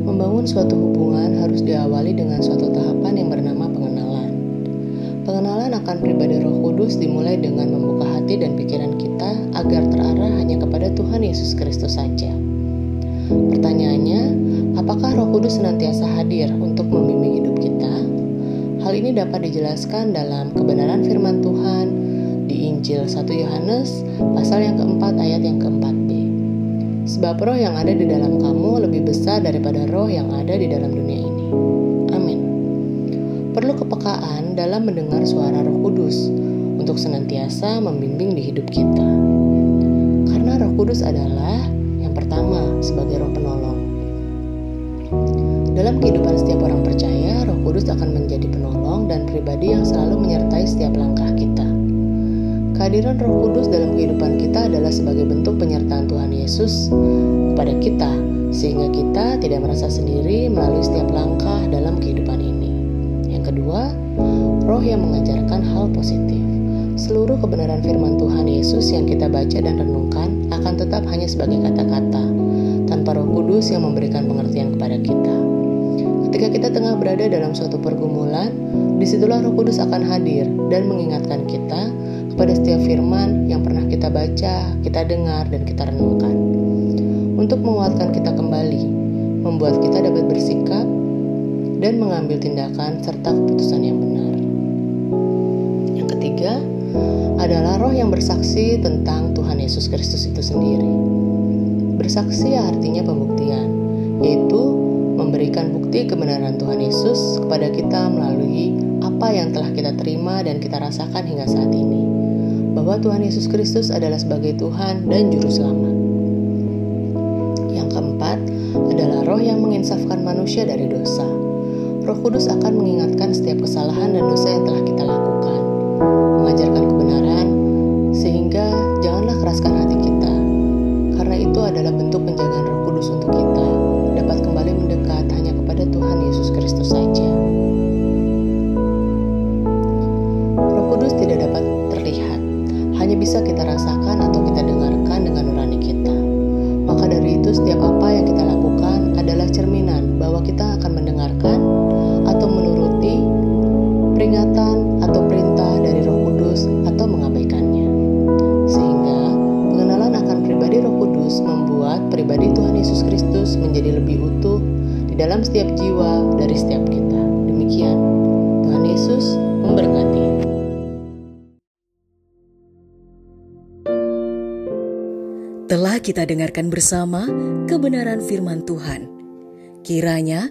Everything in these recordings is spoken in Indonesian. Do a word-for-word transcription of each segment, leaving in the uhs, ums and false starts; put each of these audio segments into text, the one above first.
Membangun suatu hubungan harus diawali dengan suatu tahapan yang bernama pengenalan. Pengenalan akan pribadi Roh Kudus dimulai dengan membuka hati dan pikiran kita agar terarah hanya kepada Tuhan Yesus Kristus saja. Pertanyaannya, apakah Roh Kudus senantiasa hadir untuk membimbing hidup kita? Hal ini dapat dijelaskan dalam kebenaran firman Tuhan di Injil satu Yohanes pasal yang keempat ayat yang keempat b. Sebab roh yang ada di dalam kamu lebih besar daripada roh yang ada di dalam dunia ini. Amin. Perlu kepekaan dalam mendengar suara Roh Kudus untuk senantiasa membimbing di hidup kita. Karena Roh Kudus adalah yang pertama sebagai roh penolong. Dalam kehidupan setiap orang percaya, Roh Kudus akan menjadi penolong dan pribadi yang selalu menyertai setiap langkah kita. Kehadiran Roh Kudus dalam kehidupan kita adalah sebagai bentuk penyertaan Tuhan Yesus kepada kita, sehingga kita tidak merasa sendiri melalui setiap langkah dalam kehidupan ini. Yang kedua, roh yang mengajarkan hal positif. Seluruh kebenaran firman Tuhan Yesus yang kita baca dan renungkan akan tetap hanya sebagai kata-kata, tanpa Roh Kudus yang memberikan pengertian kepada kita. Ketika kita tengah berada dalam suatu pergumulan, disitulah Roh Kudus akan hadir dan mengingatkan kita pada setiap firman yang pernah kita baca, kita dengar, dan kita renungkan. Untuk menguatkan kita kembali, membuat kita dapat bersikap dan mengambil tindakan serta keputusan yang benar. Yang ketiga adalah roh yang bersaksi tentang Tuhan Yesus Kristus itu sendiri. Bersaksi artinya pembuktian, yaitu memberikan bukti kebenaran Tuhan Yesus kepada kita melalui apa yang telah kita terima dan kita rasakan hingga saat ini. Bahwa Tuhan Yesus Kristus adalah sebagai Tuhan dan Juru Selamat. Yang keempat adalah roh yang menginsafkan manusia dari dosa. Roh Kudus akan mengingatkan setiap kesalahan dan dosa yang telah kita lakukan, mengajarkan kebenaran, sehingga janganlah keraskan hati kita. Karena itu adalah bentuk penjagaan Roh Kudus untuk kita dapat kembali mendekat hanya kepada Tuhan Yesus Kristus saja. Roh Kudus tidak dapat terlihat, hanya bisa kita rasakan atau kita dengarkan dengan nurani kita. Maka dari itu setiap apa yang kita lakukan adalah cerminan bahwa kita akan mendengarkan atau menuruti peringatan atau perintah dari Roh Kudus atau mengabaikannya. Sehingga pengenalan akan pribadi Roh Kudus membuat pribadi Tuhan Yesus Kristus menjadi lebih utuh di dalam setiap jiwa dari setiap kita. Demikian, Tuhan Yesus memberkati. Telah kita dengarkan bersama kebenaran firman Tuhan. Kiranya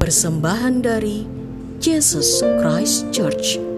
Persembahan dari Jesus Christ Church.